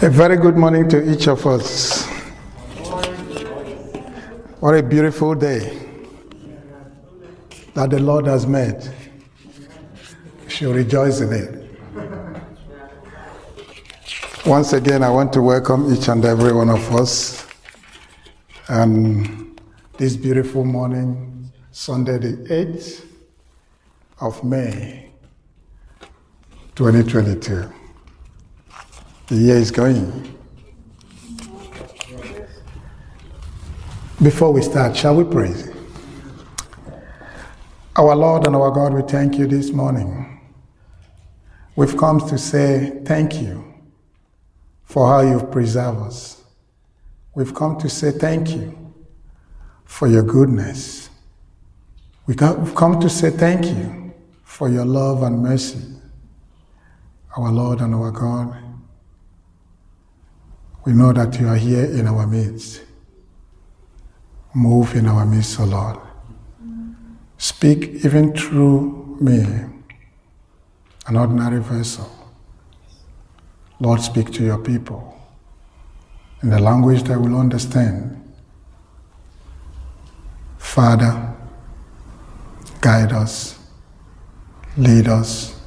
A very good morning to each of us. What a beautiful day that the Lord has made. We should rejoice in it. Once again, I want to welcome each and every one of us. And this beautiful morning, Sunday the 8th of May, 2022. The year is going. Before we start, shall we praise? Our Lord and our God, we thank you this morning. We've come to say thank you for how you've preserved us. We've come to say thank you for your goodness. We've come to say thank you for your love and mercy. Our Lord and our God, we know that you are here in our midst. Move in our midst, O Lord. Speak even through me, an ordinary vessel. Lord, speak to your people in the language they will understand. Father, guide us, lead us,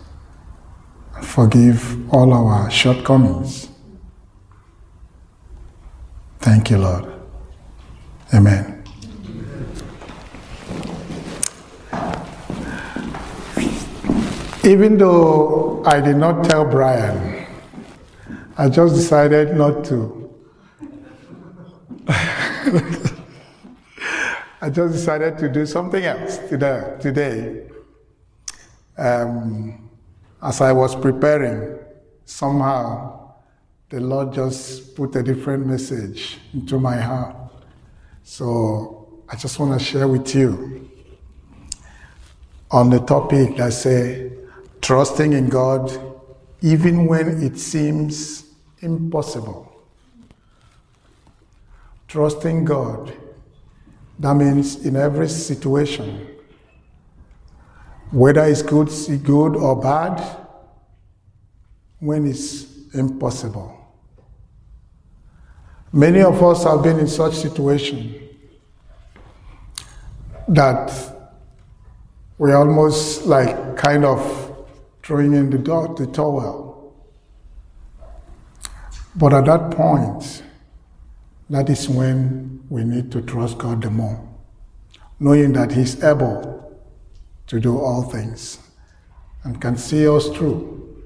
and forgive all our shortcomings. Thank you, Lord. Amen. Even though I did not tell Brian, I just decided not to. I just decided to do something else today. As I was preparing, somehow, the Lord just put a different message into my heart. So I just want to share with you on the topic that says, trusting in God even when it seems impossible. Trusting God, that means in every situation, whether it's good or bad, when it's impossible. Many of us have been in such situation that we're almost like kind of throwing in the towel. But at that point, that is when we need to trust God the more, knowing that He's able to do all things and can see us through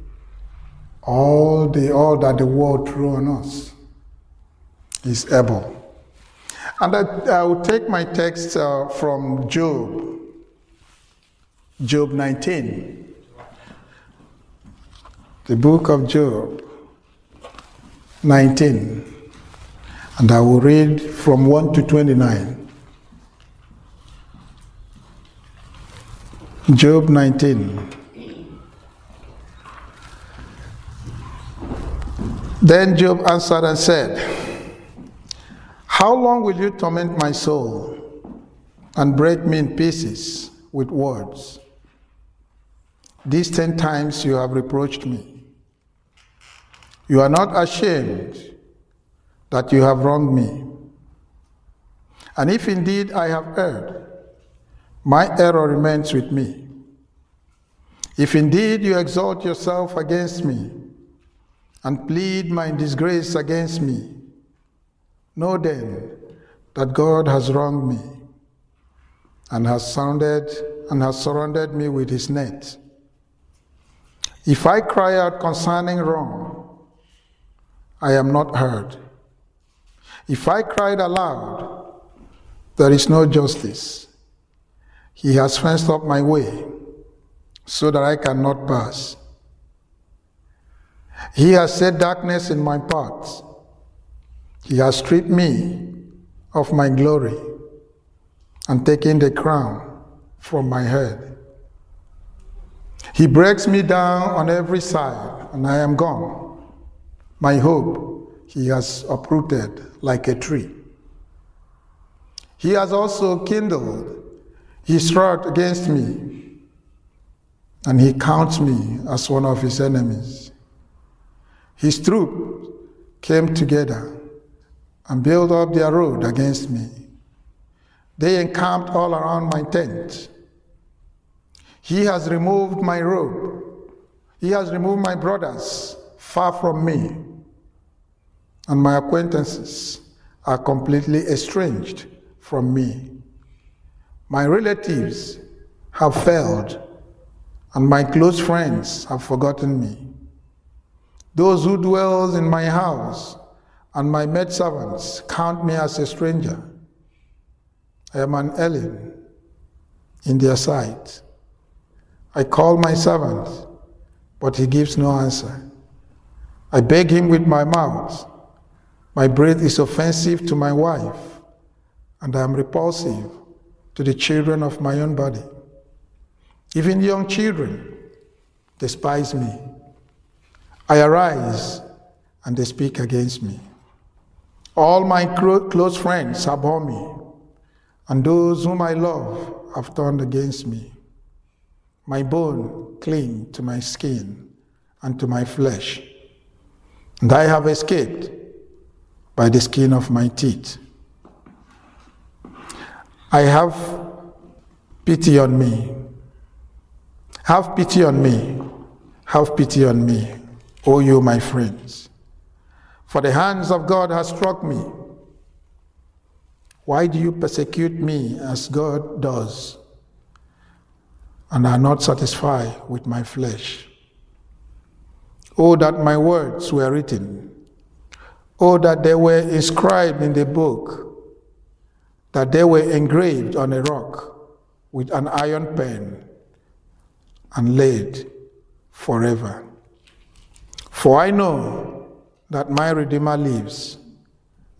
all that the world threw on us. Is able. And I will take my text from Job 19. The book of Job 19. And I will read from 1 to 29. Job 19. Then Job answered and said, "How long will you torment my soul and break me in pieces with words? These 10 times you have reproached me. You are not ashamed that you have wronged me. And if indeed I have erred, my error remains with me. If indeed you exalt yourself against me, and plead my disgrace against me, know then that God has wronged me and has surrounded me with his net. If I cry out concerning wrong, I am not heard. If I cried aloud, there is no justice. He has fenced up my way so that I cannot pass. He has set darkness in my path. He has stripped me of my glory and taken the crown from my head. He breaks me down on every side, and I am gone. My hope he has uprooted like a tree. He has also kindled his wrath against me, and he counts me as one of his enemies. His troop came together and built up their road against me. They encamped all around my tent. He has removed my robe. He has removed my brothers far from me, and my acquaintances are completely estranged from me. My relatives have failed, and my close friends have forgotten me. Those who dwell in my house and my maidservants count me as a stranger. I am an alien in their sight. I call my servant, but he gives no answer. I beg him with my mouth. My breath is offensive to my wife, and I am repulsive to the children of my own body. Even young children despise me. I arise, and they speak against me. All my close friends abhor me, and those whom I love have turned against me. My bone cling to my skin and to my flesh, and I have escaped by the skin of my teeth. I have pity on me. Have pity on me. Have pity on me, O you, my friends. For the hands of God have struck me. Why do you persecute me as God does, and are not satisfied with my flesh? Oh, that my words were written. Oh, that they were inscribed in the book, that they were engraved on a rock with an iron pen and laid forever. For I know that my Redeemer lives,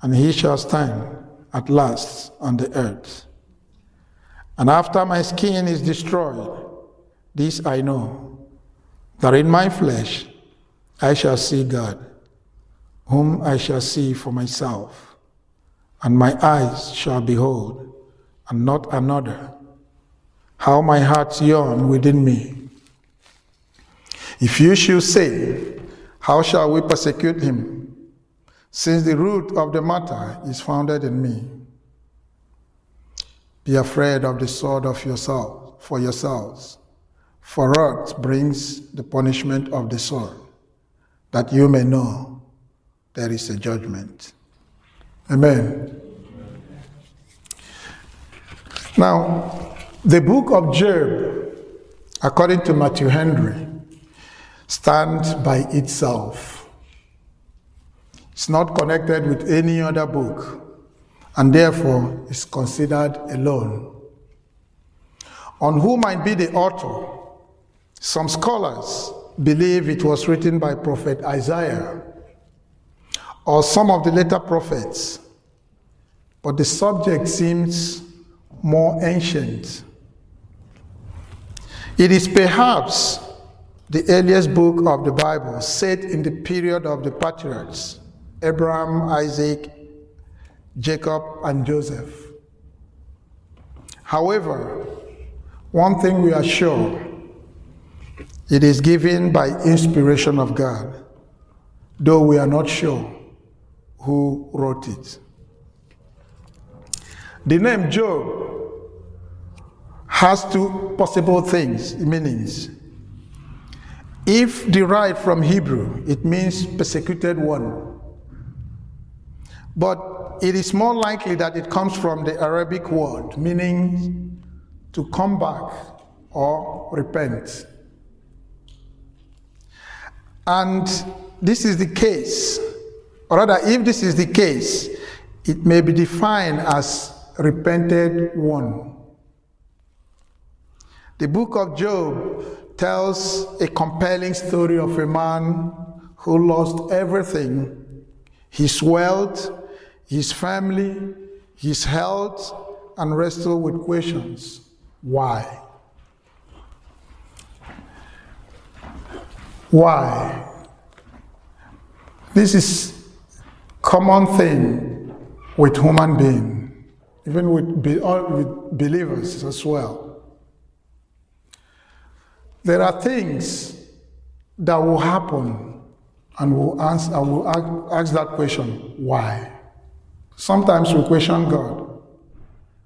and he shall stand at last on the earth. And after my skin is destroyed, this I know, that in my flesh I shall see God, whom I shall see for myself, and my eyes shall behold, and not another. How my heart yearns within me. If you should say, how shall we persecute him, since the root of the matter is founded in me? Be afraid of the sword of yourself, for yourselves, for wrath brings the punishment of the sword, that you may know there is a judgment. Amen. Now, the book of Job, according to Matthew Henry, stands by itself. It's not connected with any other book, and therefore is considered alone. On who might be the author? Some scholars believe it was written by Prophet Isaiah or some of the later prophets, but the subject seems more ancient. It is perhaps the earliest book of the Bible set in the period of the patriarchs, Abraham, Isaac, Jacob, and Joseph. However, one thing we are sure, it is given by inspiration of God, though we are not sure who wrote it. The name Job has two possible meanings. If derived from Hebrew, it means persecuted one. But it is more likely that it comes from the Arabic word, meaning to come back or repent. And this is the case, or rather, if this is the case, it may be defined as repented one. The book of Job tells a compelling story of a man who lost everything, his wealth, his family, his health, and wrestle with questions. Why? Why? This is common thing with human being, even with believers as well. There are things that will happen And we'll ask that question, why? Sometimes we question God.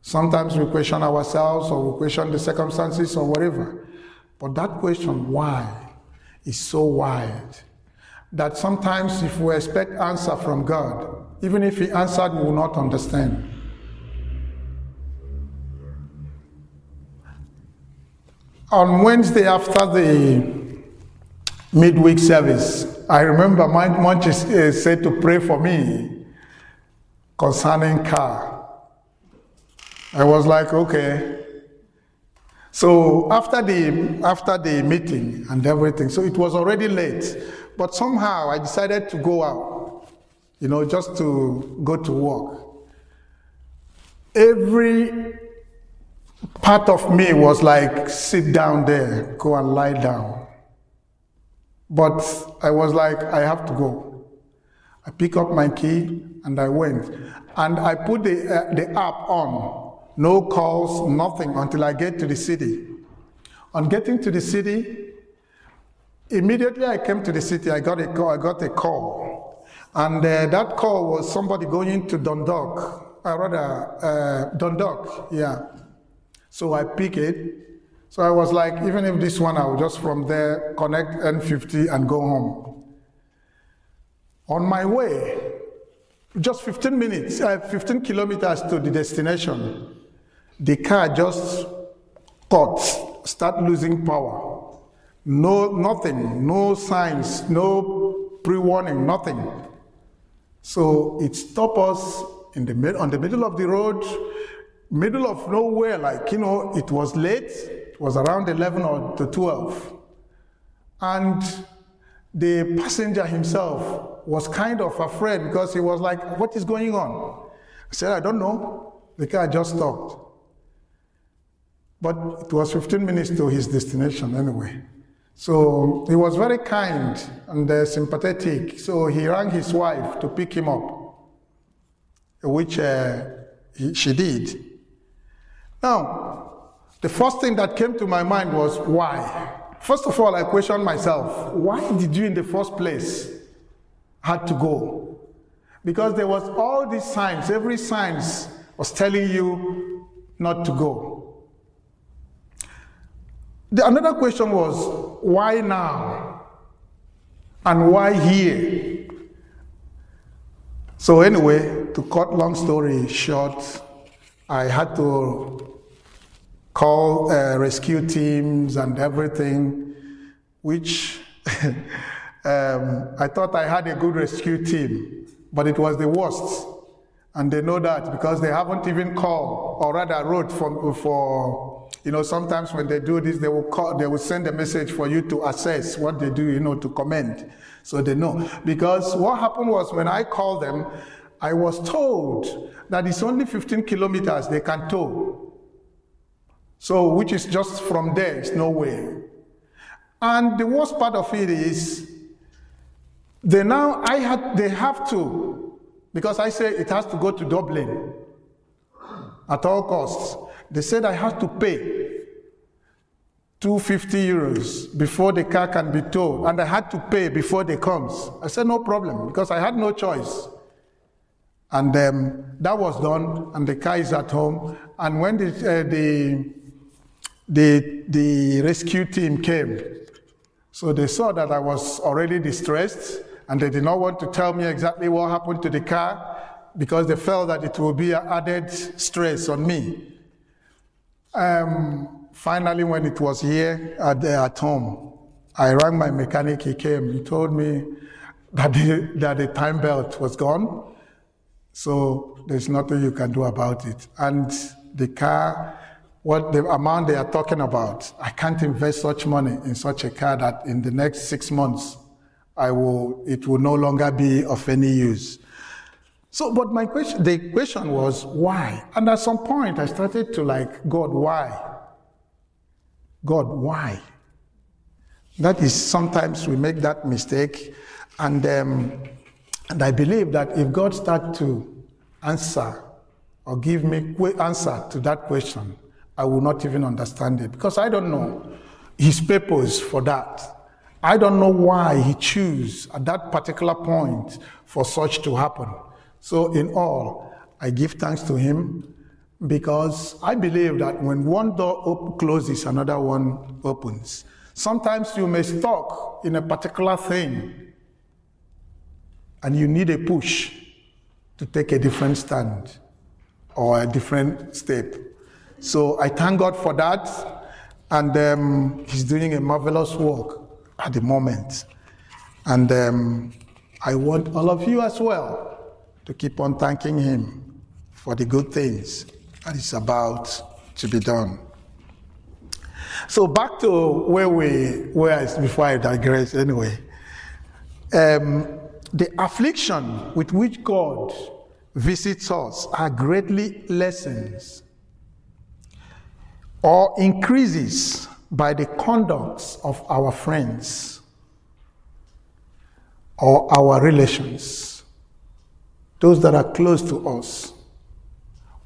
Sometimes we question ourselves, or we question the circumstances or whatever. But that question, why, is so wide that sometimes if we expect answer from God, even if He answered, we will not understand. On Wednesday after the midweek service, I remember my mom said to pray for me concerning car. I was like, okay. So after the meeting and everything, so it was already late, but somehow I decided to go out, just to go to work. Every part of me was like, sit down there, go and lie down. But I was like, I have to go. I pick up my key and I went. And I put the app on. No calls, nothing, until I get to the city. On getting to the city, immediately I came to the city, I got a call. And that call was somebody going to Dundalk, yeah. So I pick it. So I was like, even if this one, I will just from there connect N50 and go home. On my way, just 15 kilometers to the destination, the car just start losing power. No, nothing, no signs, no pre-warning, nothing. So it stopped us on the middle of the road, middle of nowhere, it was late. It was around 11 or to 12. And the passenger himself was kind of afraid because he was like, what is going on? I said, I don't know. The car just stopped. But it was 15 minutes to his destination anyway. So he was very kind and sympathetic. So he rang his wife to pick him up, which she did. Now, the first thing that came to my mind was, why? First of all, I questioned myself. Why did you in the first place had to go? Because there was all these signs, every sign was telling you not to go. Another question was, why now? And why here? So anyway, to cut long story short, I had to call rescue teams and everything, which I thought I had a good rescue team, but it was the worst. And they know that because they haven't even called, or rather wrote for sometimes when they do this, they will send a message for you to assess what they do, to comment. So they know. Because what happened was when I called them, I was told that it's only 15 kilometers they can tow. So, which is just from there, it's no way. And the worst part of it is, they have to, because I say it has to go to Dublin at all costs. They said I have to pay €250 before the car can be towed, and I had to pay before they comes. I said no problem, because I had no choice. And that was done, and the car is at home. And when the rescue team came, so they saw that I was already distressed, and they did not want to tell me exactly what happened to the car because they felt that it would be an added stress on me. Finally, when it was here at home, I rang my mechanic. He came. He told me that the time belt was gone. So there's nothing you can do about it. And the car, what the amount they are talking about, I can't invest such money in such a car that in the next 6 months, it will no longer be of any use. So, but the question was, why? And at some point I started to God, why? God, why? That is, sometimes we make that mistake, and I believe that if God starts to answer or give me answer to that question, I will not even understand it because I don't know His purpose for that. I don't know why he chose at that particular point for such to happen. So in all, I give thanks to him, because I believe that when one door closes, another one opens. Sometimes you may stuck in a particular thing and you need a push to take a different stand or a different step. So I thank God for that, and he's doing a marvelous work at the moment. And I want all of you as well to keep on thanking him for the good things that is about to be done. So back to where we were before I digress anyway. The affliction with which God visits us are greatly lessened or increases by the conduct of our friends or our relations, those that are close to us.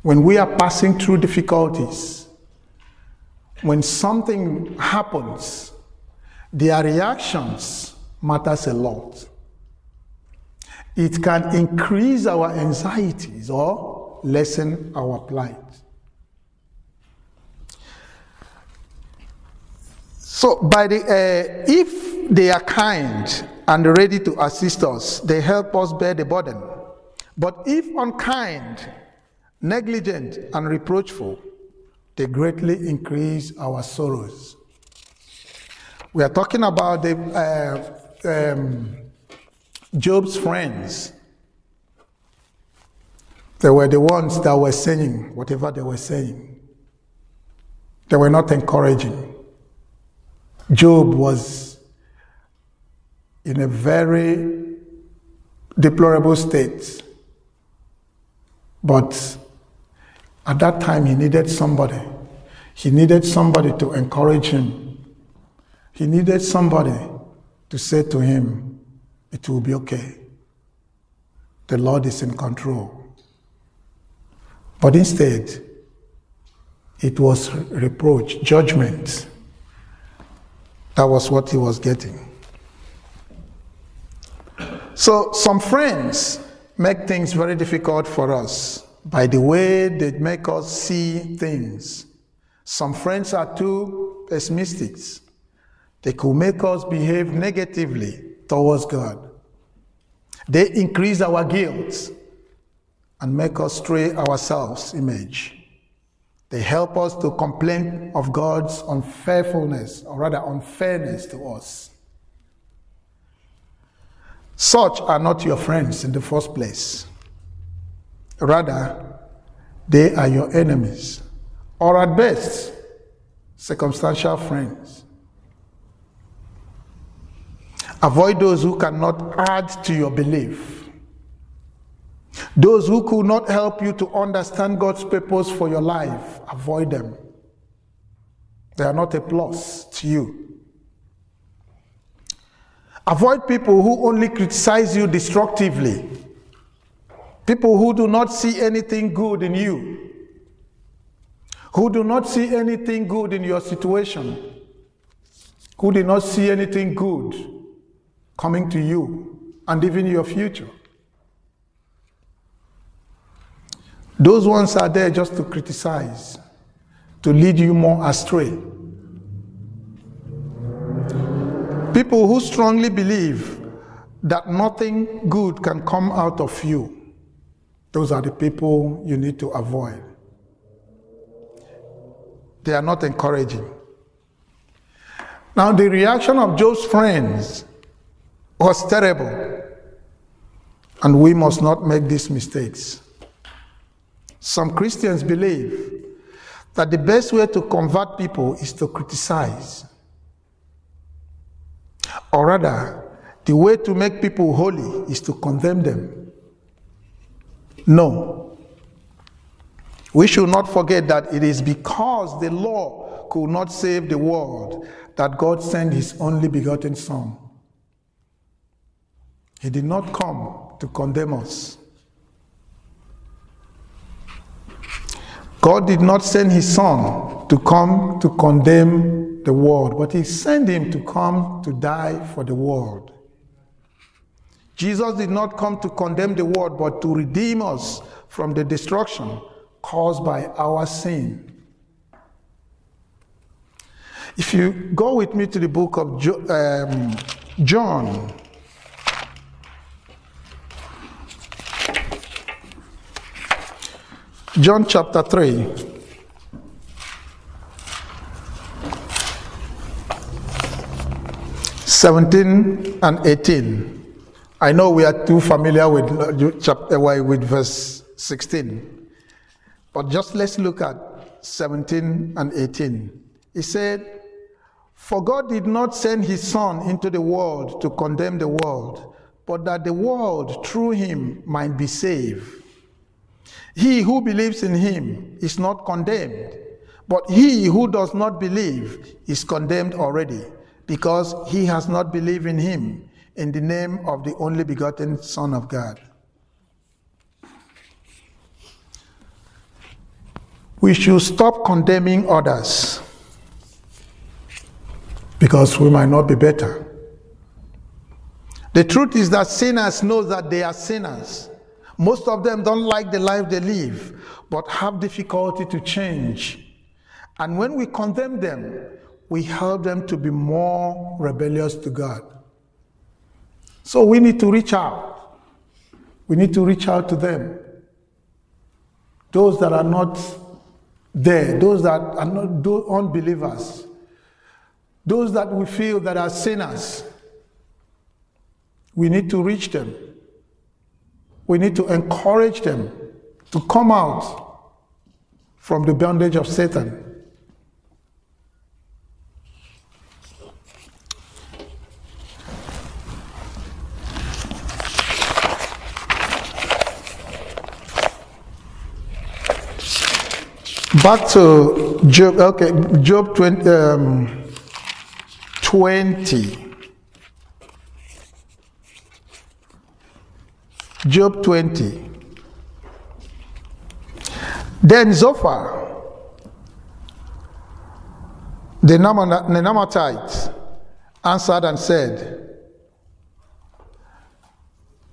When we are passing through difficulties, when something happens, their reactions matters a lot. It can increase our anxieties or lessen our plight. So if they are kind and ready to assist us, they help us bear the burden. But if unkind, negligent, and reproachful, they greatly increase our sorrows. We are talking about Job's friends. They were the ones that were saying whatever they were saying. They were not encouraging. Job was in a very deplorable state. But at that time, he needed somebody. He needed somebody to encourage him. He needed somebody to say to him, it will be okay. The Lord is in control. But instead, it was reproach, judgment. That was what he was getting. So some friends make things very difficult for us by the way they make us see things. Some friends are too pessimistic. They could make us behave negatively towards God. They increase our guilt and make us stray ourselves image. They help us to complain of God's unfairness to us. Such are not your friends in the first place. Rather, they are your enemies, or at best, circumstantial friends. Avoid those who cannot add to your belief, those who could not help you to understand God's purpose for your life. Avoid them. They are not a plus to you. Avoid people who only criticize you destructively. People who do not see anything good in you, who do not see anything good in your situation, who do not see anything good coming to you and even your future. Those ones are there just to criticize, to lead you more astray. People who strongly believe that nothing good can come out of you. Those are the people you need to avoid. They are not encouraging. Now, the reaction of Job's friends was terrible, and we must not make these mistakes. Some Christians believe that the best way to convert people is to criticize. Or rather, the way to make people holy is to condemn them. No. We should not forget that it is because the law could not save the world that God sent his only begotten Son. He did not come to condemn us. God did not send his Son to come to condemn the world, but he sent him to come to die for the world. Jesus did not come to condemn the world, but to redeem us from the destruction caused by our sin. If you go with me to the book of John, John chapter 3. Verses 17 and 18. I know we are too familiar with verse 16, but just let's look at 17 and 18. He said, "For God did not send his Son into the world to condemn the world, but that the world through him might be saved. He who believes in him is not condemned, but he who does not believe is condemned already, because he has not believed in him, in the name of the only begotten Son of God." We should stop condemning others, because we might not be better. The truth is that sinners know that they are sinners. Most of them don't like the life they live, but have difficulty to change. And when we condemn them, we help them to be more rebellious to God. So we need to reach out. We need to reach out to them. Those that are not there, those that are not unbelievers, those that we feel that are sinners, we need to reach them. We need to encourage them to come out from the bondage of Satan. Back to Job, okay, Job 20. Job 20. Then Zophar, the Naamathite, answered and said,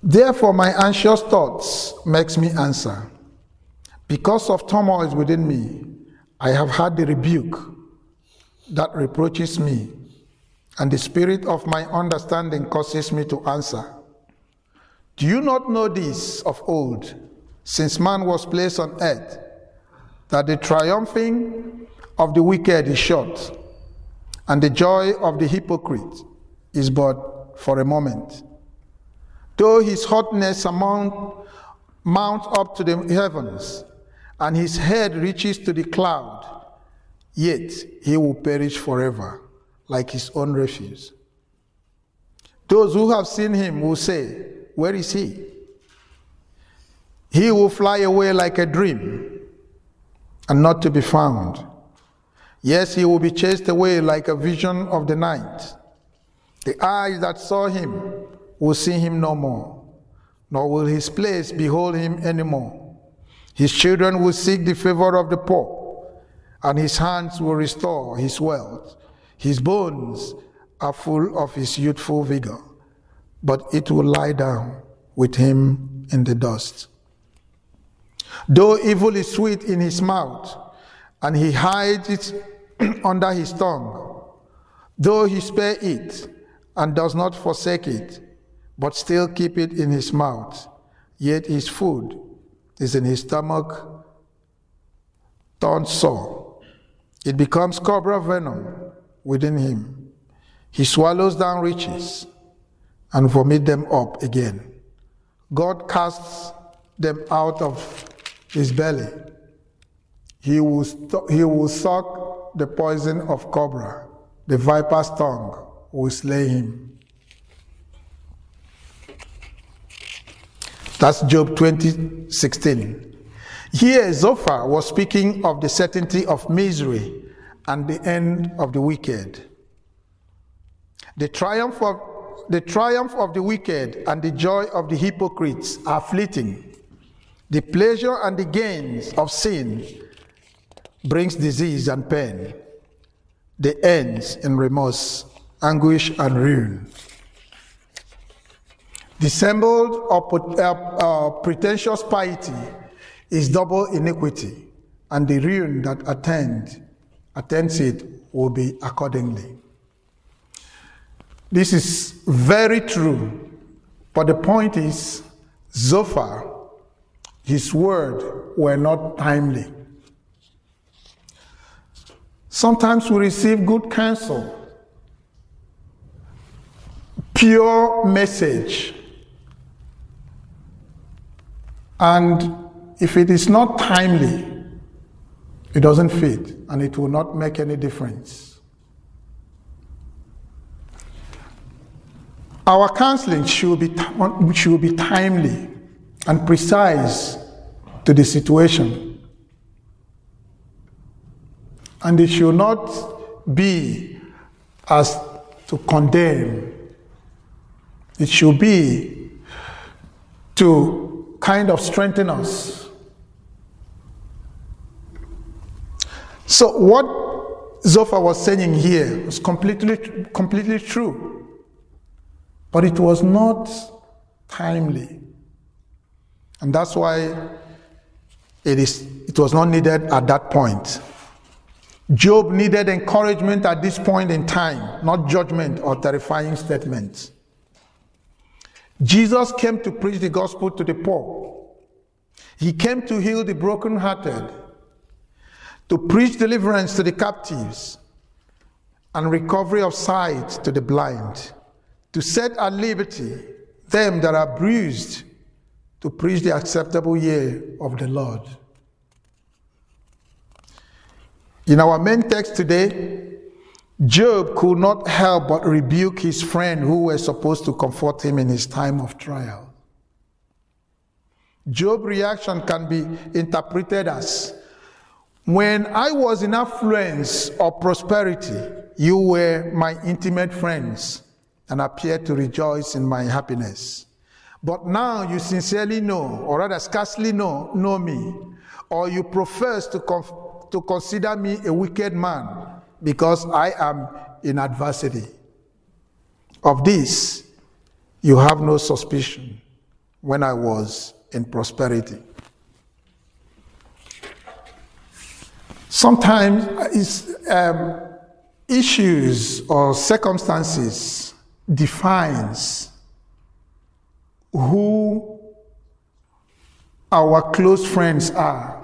"Therefore my anxious thoughts makes me answer. Because of turmoils within me, I have had the rebuke that reproaches me, and the spirit of my understanding causes me to answer. Do you not know this of old, since man was placed on earth, that the triumphing of the wicked is short, and the joy of the hypocrite is but for a moment? Though his haughtiness mount up to the heavens, and his head reaches to the cloud, yet he will perish forever, like his own refuse. Those who have seen him will say, 'Where is he?' He will fly away like a dream, and not to be found. Yes, he will be chased away like a vision of the night. The eyes that saw him will see him no more, nor will his place behold him anymore. His children will seek the favor of the poor, and his hands will restore his wealth. His bones are full of his youthful vigor, but it will lie down with him in the dust. Though evil is sweet in his mouth, and he hides it under his tongue, though he spare it and does not forsake it, but still keep it in his mouth, yet his food is in his stomach, turned sore. It becomes cobra venom within him. He swallows down riches and vomit them up again. God casts them out of his belly. He will suck the poison of cobra. The viper's tongue will slay him." That's Job 20:16. Here Zophar was speaking of the certainty of misery and the end of the wicked. The triumph of the wicked and the joy of the hypocrites are fleeting. The pleasure and the gains of sin brings disease and pain. They end in remorse, anguish, and ruin. Dissembled or pretentious piety is double iniquity, and the ruin that attends it will be accordingly. This is very true, but the point is, Zophar, his word were not timely. Sometimes we receive good counsel, pure message, and if it is not timely, it doesn't fit and it will not make any difference. Our counseling should be timely and precise to the situation. And it should not be as to condemn. It should be to kind of strengthen us. So what Zophar was saying here was completely true, but it was not timely. And that's why it was not needed at that point. Job needed encouragement at this point in time, not judgment or terrifying statements. Jesus came to preach the gospel to the poor. He came to heal the brokenhearted, to preach deliverance to the captives, and recovery of sight to the blind, to set at liberty them that are bruised, to preach the acceptable year of the Lord. In our main text today, Job could not help but rebuke his friend who were supposed to comfort him in his time of trial. Job's reaction can be interpreted as, when I was in affluence or prosperity, you were my intimate friends and appeared to rejoice in my happiness. But now you sincerely know, or rather scarcely know me, or you profess to consider me a wicked man because I am in adversity. Of this, you have no suspicion when I was in prosperity. Sometimes issues or circumstances defines who our close friends are.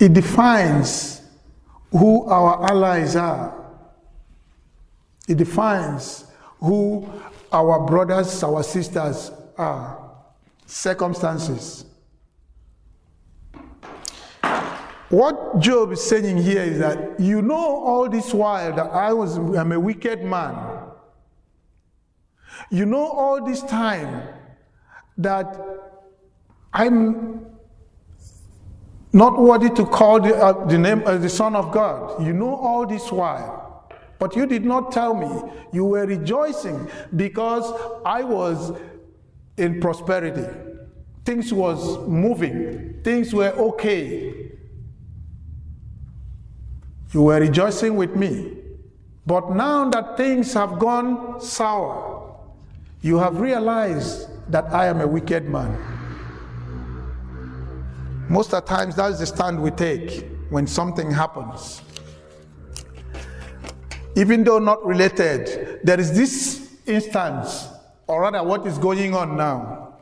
It defines who our allies are. It defines who our brothers, our sisters are. Circumstances. What Job is saying here is that, you know, all this while that I'm a wicked man. You know all this time that I'm not worthy to call the name of the Son of God. You know all this while, but you did not tell me. You were rejoicing because I was in prosperity. Things was moving. Things were okay. You were rejoicing with me. But now that things have gone sour, you have realized that I am a wicked man. Most of the times, that's the stand we take when something happens. Even though not related, there is this instance, or rather what is going on now.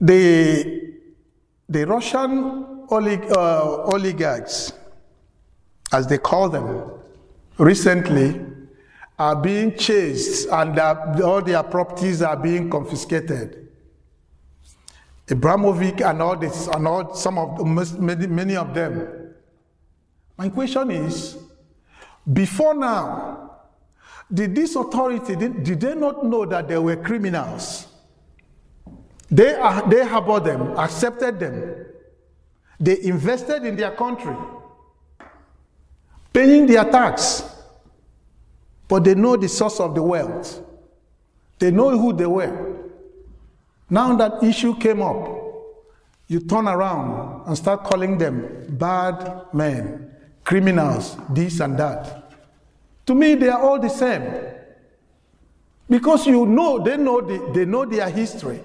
The Russian oligarchs, as they call them, recently, are being chased and all their properties are being confiscated. Ibrahimovic and all this, and all, some of many of them. My question is: before now, did this authority did they not know that they were criminals? They harbored them, accepted them, they invested in their country, paying their tax. But they know the source of the wealth. They know who they were. Now that issue came up, you turn around and start calling them bad men, criminals, this and that. To me, they are all the same. Because you know, they know their history.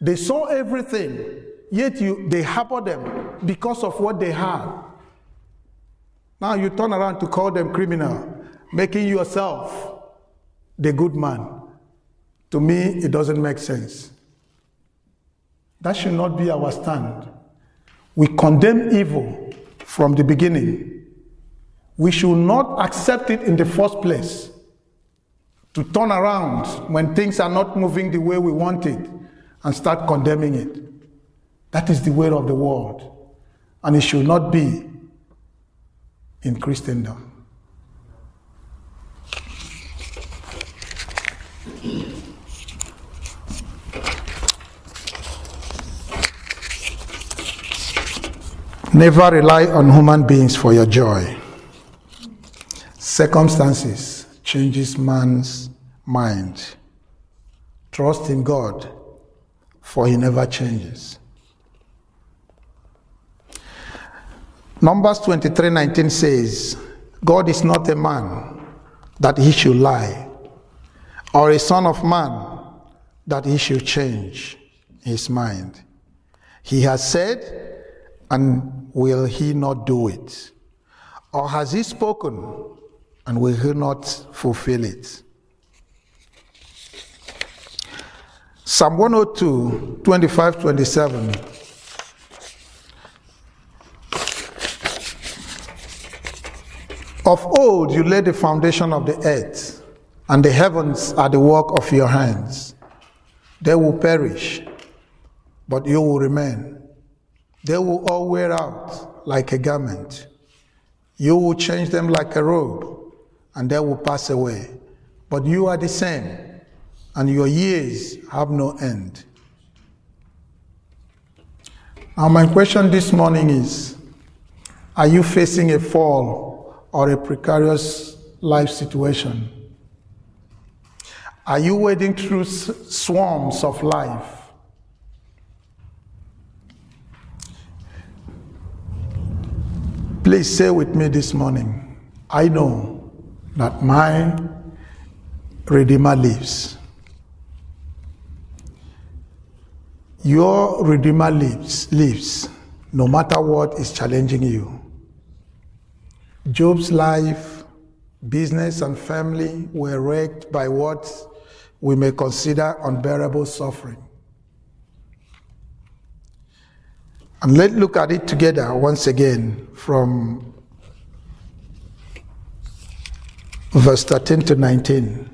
They saw everything, yet they harbor them because of what they had. Now you turn around to call them criminal, making yourself the good man. To me, it doesn't make sense. That should not be our stand. We condemn evil from the beginning. We should not accept it in the first place. To turn around when things are not moving the way we want it and start condemning it. That is the way of the world. And it should not be in Christendom. Never rely on human beings for your joy. Circumstances changes man's mind. Trust in God, for he never changes. Numbers 23:19 says, God is not a man that he should lie, or a son of man that he should change his mind. He has said, and will he not do it? Or has he spoken, and will he not fulfill it? Psalm 102, 25-27. Of old you laid the foundation of the earth, and the heavens are the work of your hands. They will perish, but you will remain. They will all wear out like a garment. You will change them like a robe, and they will pass away. But you are the same, and your years have no end. Now my question this morning is, are you facing a fall or a precarious life situation? Are you wading through swarms of life? Please say with me this morning, I know that my Redeemer lives. Your Redeemer lives, no matter what is challenging you. Job's life, business and family were wrecked by what we may consider unbearable suffering. And let's look at it together once again from verse 13-19.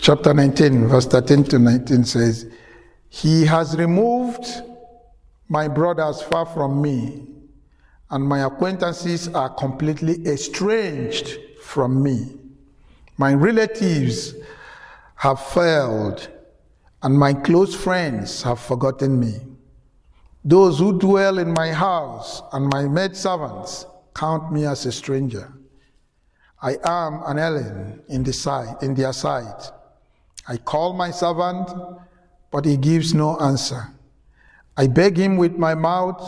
Chapter 19, verse 13-19 says, He has removed my brothers far from me, and my acquaintances are completely estranged from me. My relatives have failed, and my close friends have forgotten me. Those who dwell in my house and my maidservants count me as a stranger. I am an alien in their sight. I call my servant, but he gives no answer. I beg him with my mouth.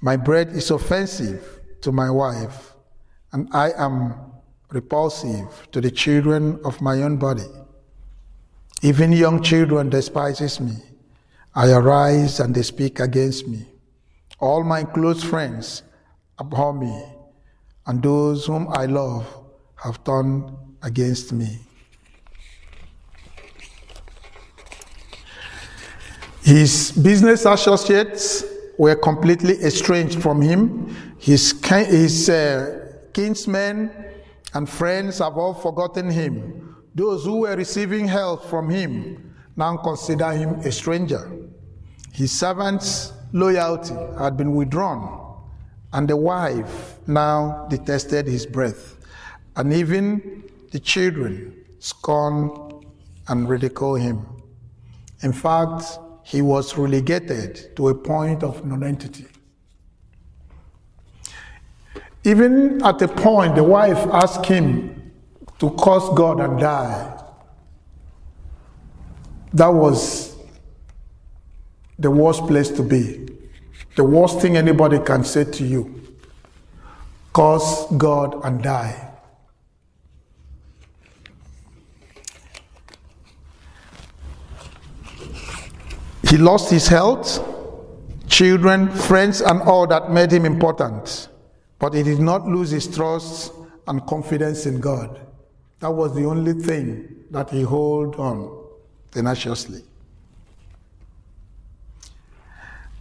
My bread is offensive to my wife, and I am repulsive to the children of my own body. Even young children despises me. I arise and they speak against me. All my close friends abhor me, and those whom I love have turned against me. His business associates were completely estranged from him. His kinsmen and friends have all forgotten him. Those who were receiving help from him now consider him a stranger. His servant's loyalty had been withdrawn, and the wife now detested his breath, and even the children scorn and ridicule him. In fact, he was relegated to a point of nonentity. Even at the point, the wife asked him to curse God and die. that was the worst place to be. The worst thing anybody can say to you. Curse God and die. He lost his health, children, friends, and all that made him important. But he did not lose his trust and confidence in God. That was the only thing that he held on tenaciously.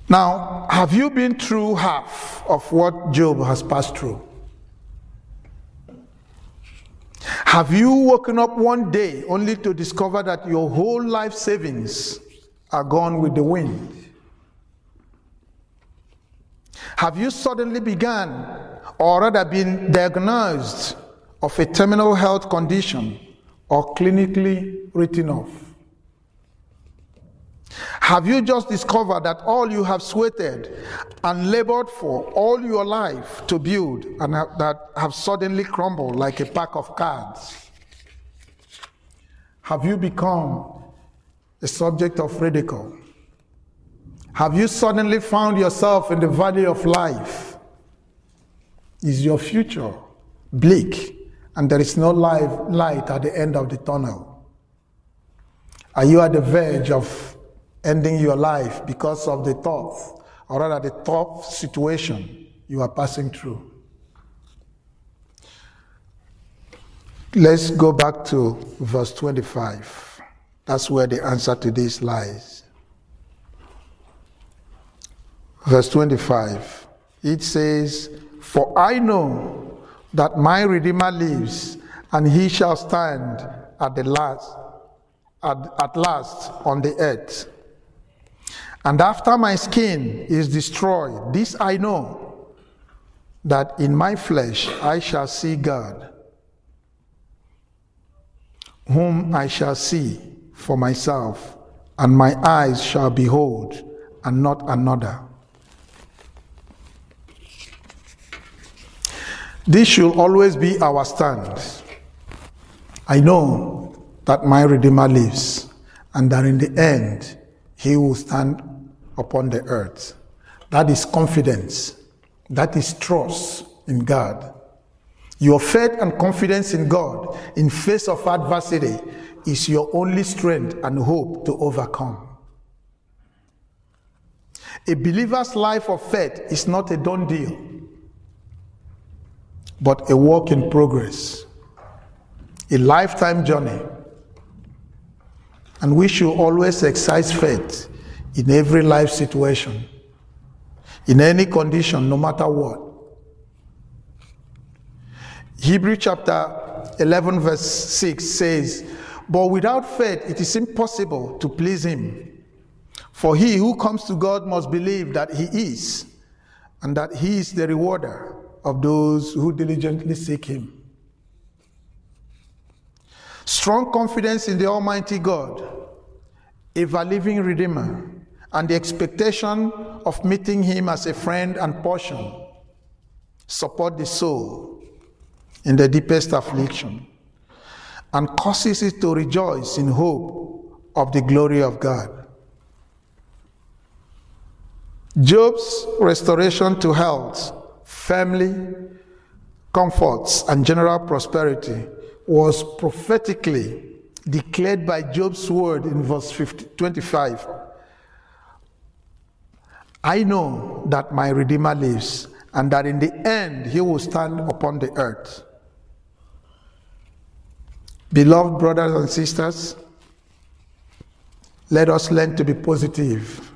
Now, have you been through half of what Job has passed through? Have you woken up one day only to discover that your whole life savings are gone with the wind? Have you suddenly begun, or rather been diagnosed of a terminal health condition or clinically written off? Have you just discovered that all you have sweated and labored for all your life to build and that have suddenly crumbled like a pack of cards? Have you become a subject of ridicule? Have you suddenly found yourself in the valley of life? Is your future bleak and there is no light at the end of the tunnel? Are you at the verge of ending your life because of the tough, or rather the tough situation you are passing through? Let's go back to verse 25. That's where the answer to this lies. Verse 25, it says, "For I know that my Redeemer lives, and he shall stand at last on the earth. And after my skin is destroyed, this I know, that in my flesh I shall see God, whom I shall see for myself, and my eyes shall behold, and not another." This should always be our stand. I know that my Redeemer lives, and that in the end, he will stand upon the earth. That is confidence. That is trust in God. Your faith and confidence in God in face of adversity is your only strength and hope to overcome. A believer's life of faith is not a done deal, but a work in progress, a lifetime journey. And we should always exercise faith in every life situation, in any condition, no matter what. Hebrews chapter 11 verse 6 says, "But without faith it is impossible to please him. For he who comes to God must believe that he is, and that he is the rewarder of those who diligently seek him." Strong confidence in the Almighty God, a living Redeemer, and the expectation of meeting him as a friend and portion support the soul in the deepest affliction and causes it to rejoice in hope of the glory of God. Job's restoration to health, family, comforts, and general prosperity was prophetically declared by Job's word in verse 25. I know that my Redeemer lives, and that in the end he will stand upon the earth. Beloved brothers and sisters, let us learn to be positive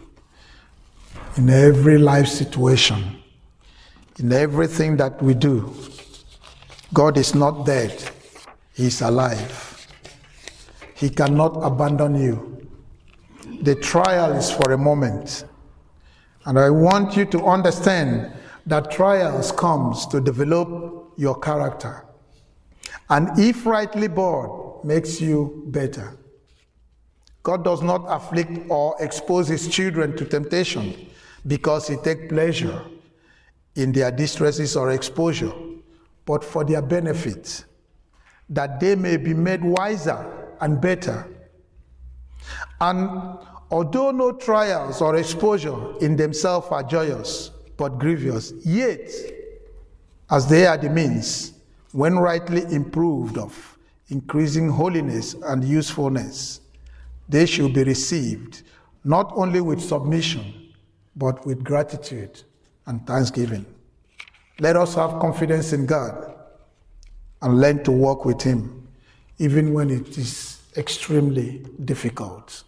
in every life situation. In everything that we do, God is not dead. He is alive. He cannot abandon you. The trial is for a moment. And I want you to understand that trials comes to develop your character. And if rightly born, makes you better. God does not afflict or expose his children to temptation because he takes pleasure in their distresses or exposure, but for their benefit, that they may be made wiser and better, And although no trials or exposure in themselves are joyous, but grievous, yet, as they are the means, when rightly improved of increasing holiness and usefulness, they should be received not only with submission, but with gratitude and thanksgiving. Let us have confidence in God and learn to walk with Him, even when it is extremely difficult.